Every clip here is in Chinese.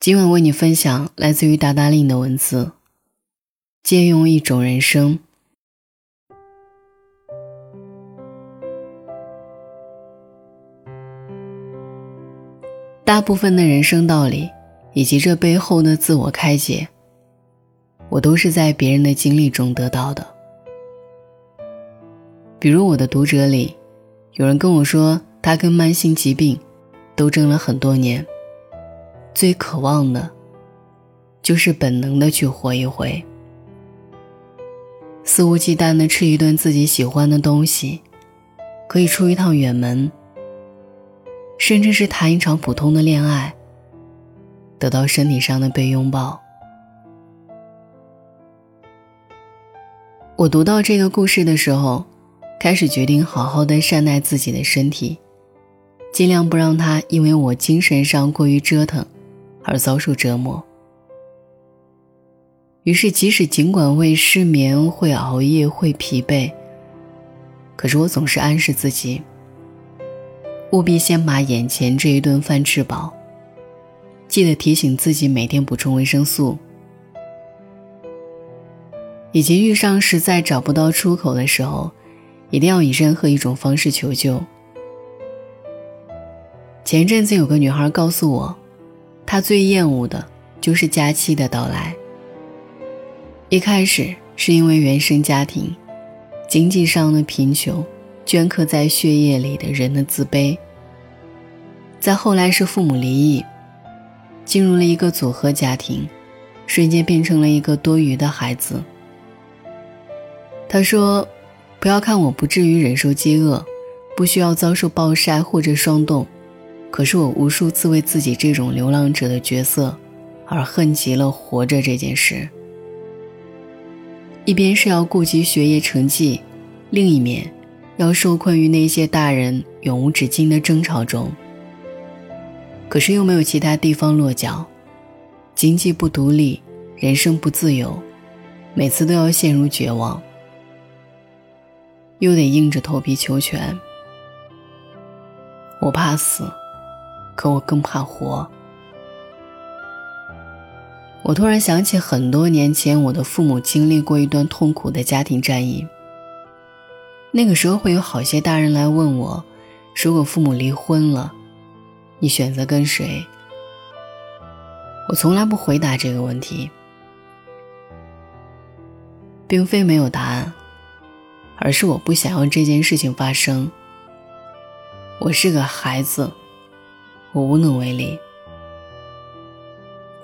今晚为你分享来自于达达令的文字，借用一种人生。大部分的人生道理以及这背后的自我开解，我都是在别人的经历中得到的。比如我的读者里，有人跟我说他跟慢性疾病斗争了很多年，最渴望的就是本能的去活一回，肆无忌惮的吃一顿自己喜欢的东西，可以出一趟远门，甚至是谈一场普通的恋爱，得到身体上的被拥抱。我读到这个故事的时候，开始决定好好的善待自己的身体，尽量不让它因为我精神上过于折腾而遭受折磨。于是尽管会失眠，会熬夜，会疲惫，可是我总是暗示自己，务必先把眼前这一顿饭吃饱，记得提醒自己每天补充维生素。以及遇上实在找不到出口的时候，一定要以任何一种方式求救。前阵子有个女孩告诉我，她最厌恶的就是假期的到来。一开始是因为原生家庭经济上的贫穷镌刻在血液里的人的自卑，再后来是父母离异，进入了一个组合家庭，瞬间变成了一个多余的孩子。她说，不要看我不至于忍受饥饿，不需要遭受暴晒或者霜冻，可是我无数次为自己这种流浪者的角色而恨极了活着这件事。一边是要顾及学业成绩，另一面要受困于那些大人永无止境的争吵中，可是又没有其他地方落脚，经济不独立，人生不自由，每次都要陷入绝望，又得硬着头皮求全。我怕死，可我更怕活。我突然想起很多年前我的父母经历过一段痛苦的家庭战役，那个时候会有好些大人来问我，如果父母离婚了，你选择跟谁？我从来不回答这个问题，并非没有答案，而是我不想要这件事情发生。我是个孩子，我无能为力。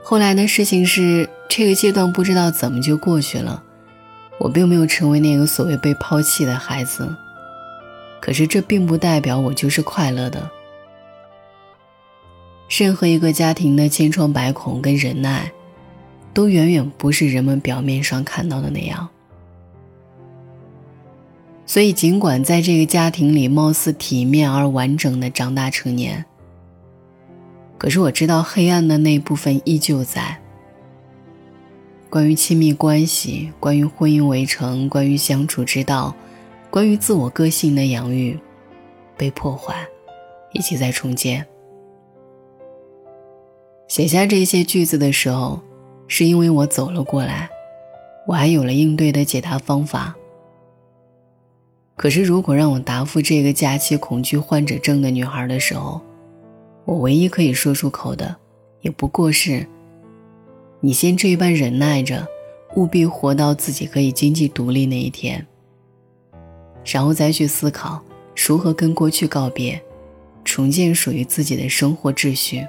后来的事情是，这个阶段不知道怎么就过去了，我并没有成为那个所谓被抛弃的孩子，可是这并不代表我就是快乐的。任何一个家庭的千疮百孔跟忍耐，都远远不是人们表面上看到的那样。所以尽管在这个家庭里貌似体面而完整的长大成年，可是我知道黑暗的那部分依旧在。关于亲密关系，关于婚姻围城，关于相处之道，关于自我个性的养育被破坏以及在重建。写下这些句子的时候，是因为我走了过来，我还有了应对的解答方法。可是如果让我答复这个假期恐惧患者症的女孩的时候，我唯一可以说出口的也不过是，你先这一般忍耐着，务必活到自己可以经济独立那一天，然后再去思考如何跟过去告别，重建属于自己的生活秩序。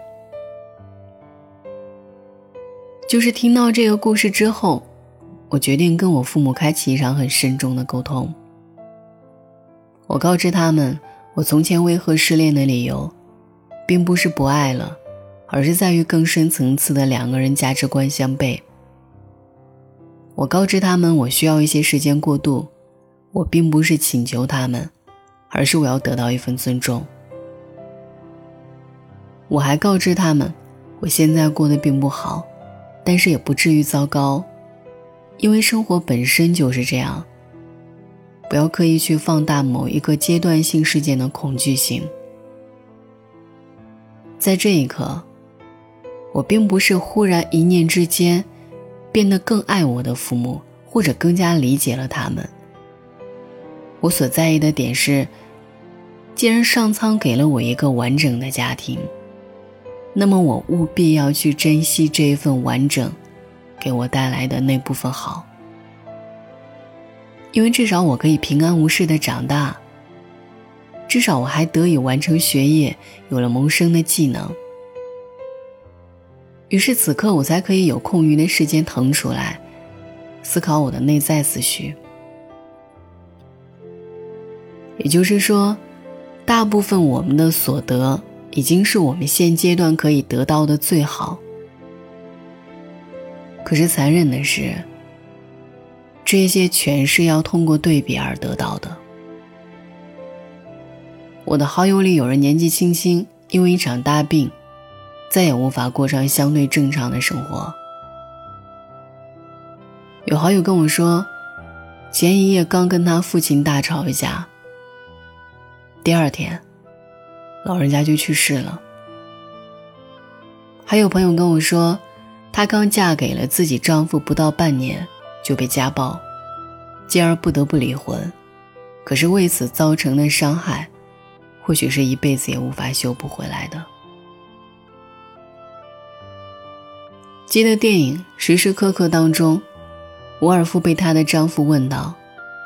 就是听到这个故事之后，我决定跟我父母开启一场很慎重的沟通。我告知他们，我从前为何失恋的理由，并不是不爱了，而是在于更深层次的两个人价值观相悖。我告知他们，我需要一些时间过渡，我并不是请求他们，而是我要得到一份尊重。我还告知他们，我现在过得并不好，但是也不至于糟糕，因为生活本身就是这样。不要刻意去放大某一个阶段性事件的恐惧性。在这一刻，我并不是忽然一念之间变得更爱我的父母，或者更加理解了他们。我所在意的点是，既然上苍给了我一个完整的家庭，那么我务必要去珍惜这一份完整给我带来的那部分好。因为至少我可以平安无事的长大，至少我还得以完成学业，有了谋生的技能。于是此刻我才可以有空余的时间腾出来思考我的内在思绪。也就是说，大部分我们的所得已经是我们现阶段可以得到的最好。可是残忍的是，这些全是要通过对比而得到的。我的好友里有人年纪轻轻因为一场大病再也无法过上相对正常的生活。有好友跟我说，前一夜刚跟他父亲大吵一架，第二天老人家就去世了。还有朋友跟我说，她刚嫁给了自己丈夫不到半年就被家暴，进而不得不离婚，可是为此造成的伤害或许是一辈子也无法修补回来的。记得电影《时时刻刻》当中，伍尔夫被她的丈夫问道，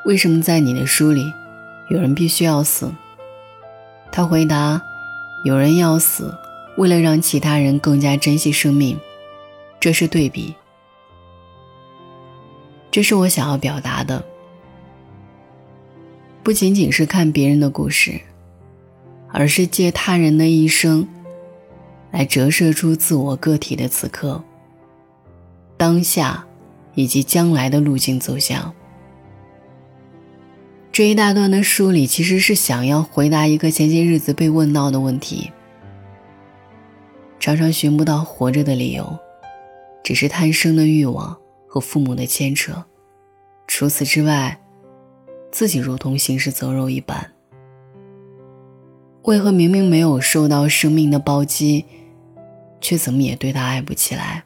为什么在你的书里有人必须要死？她回答，有人要死，为了让其他人更加珍惜生命，这是对比。这是我想要表达的，不仅仅是看别人的故事，而是借他人的一生来折射出自我个体的此刻、当下以及将来的路径走向。这一大段的梳理其实是想要回答一个前些日子被问到的问题，常常寻不到活着的理由，只是贪生的欲望和父母的牵扯，除此之外，自己如同行尸走肉一般。为何明明没有受到生命的暴击，却怎么也对他爱不起来？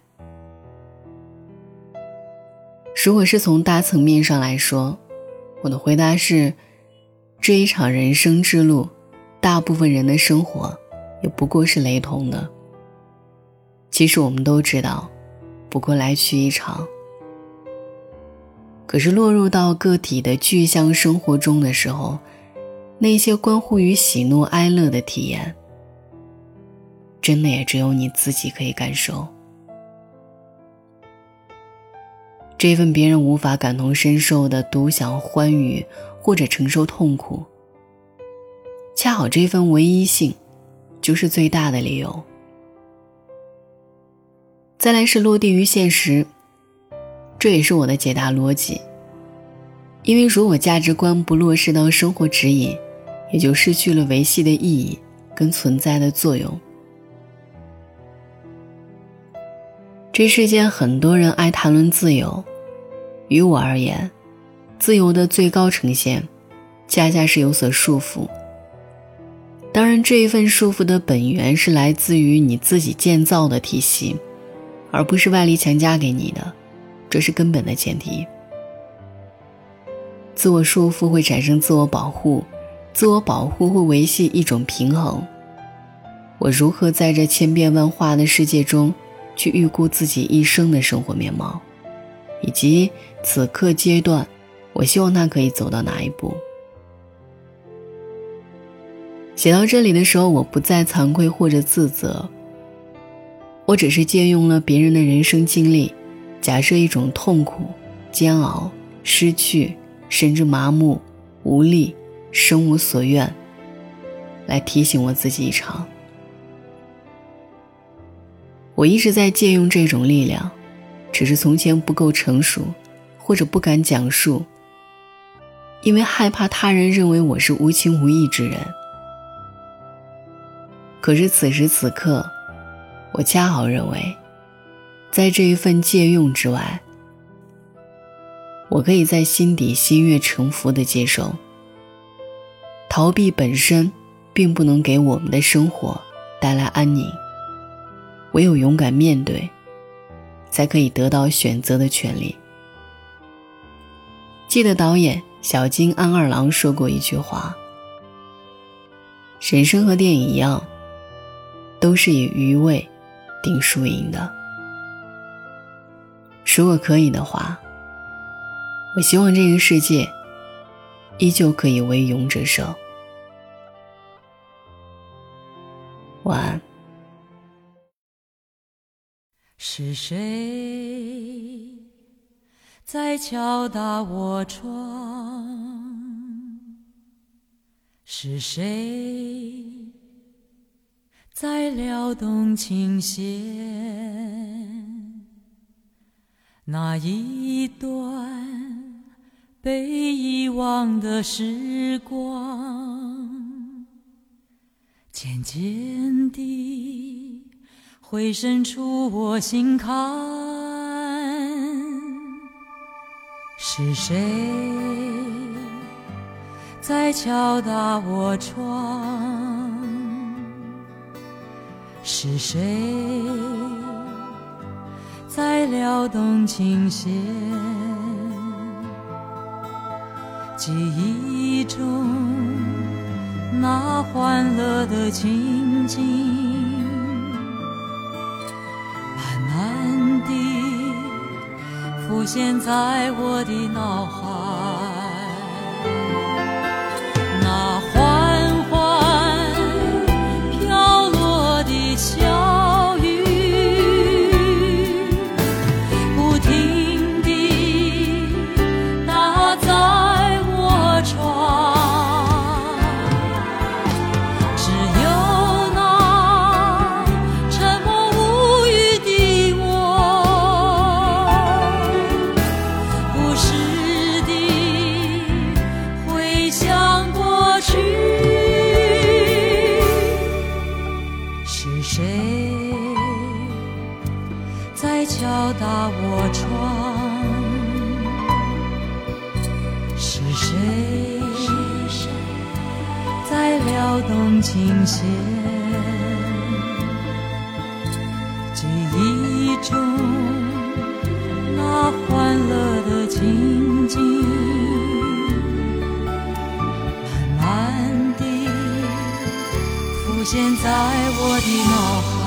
如果是从大层面上来说，我的回答是，这一场人生之路，大部分人的生活也不过是雷同的。其实我们都知道，不过来去一场。可是落入到个体的具象生活中的时候，那些关乎于喜怒哀乐的体验，真的也只有你自己可以感受。这份别人无法感同身受的独享欢愉，或者承受痛苦，恰好这份唯一性就是最大的理由。再来是落地于现实，这也是我的解答逻辑。因为如果价值观不落实到生活指引，也就失去了维系的意义跟存在的作用。这世间很多人爱谈论自由，于我而言，自由的最高呈现恰恰是有所束缚。当然，这一份束缚的本源是来自于你自己建造的体系，而不是外力强加给你的，这是根本的前提。自我束缚会产生自我保护，自我保护会维系一种平衡。我如何在这千变万化的世界中去预估自己一生的生活面貌，以及此刻阶段我希望它可以走到哪一步？写到这里的时候，我不再惭愧或者自责，我只是借用了别人的人生经历，假设一种痛苦、煎熬、失去，甚至麻木、无力、生无所愿，来提醒我自己一场。我一直在借用这种力量，只是从前不够成熟，或者不敢讲述，因为害怕他人认为我是无情无义之人。可是此时此刻，我恰好认为，在这一份借用之外，我可以在心底心悦诚服地接受。逃避本身并不能给我们的生活带来安宁，唯有勇敢面对，才可以得到选择的权利。记得导演小津安二郎说过一句话，人生和电影一样，都是以余味定输赢的。如果可以的话，我希望这个世界依旧可以为勇者胜。晚安。是谁在敲打我窗？是谁在撩动琴弦？那一段被遗忘的时光，渐渐地回渗出我心坎。是谁在敲打我窗？是谁在撩动琴弦？记忆中那欢乐的情景，浮现在我的脑海。那缓缓飘落的小雨，不停地打在我窗，只有那沉默无语的我，敲打我窗，是谁在撩动琴弦？记忆中那欢乐的情景，慢慢地浮现在我的脑海。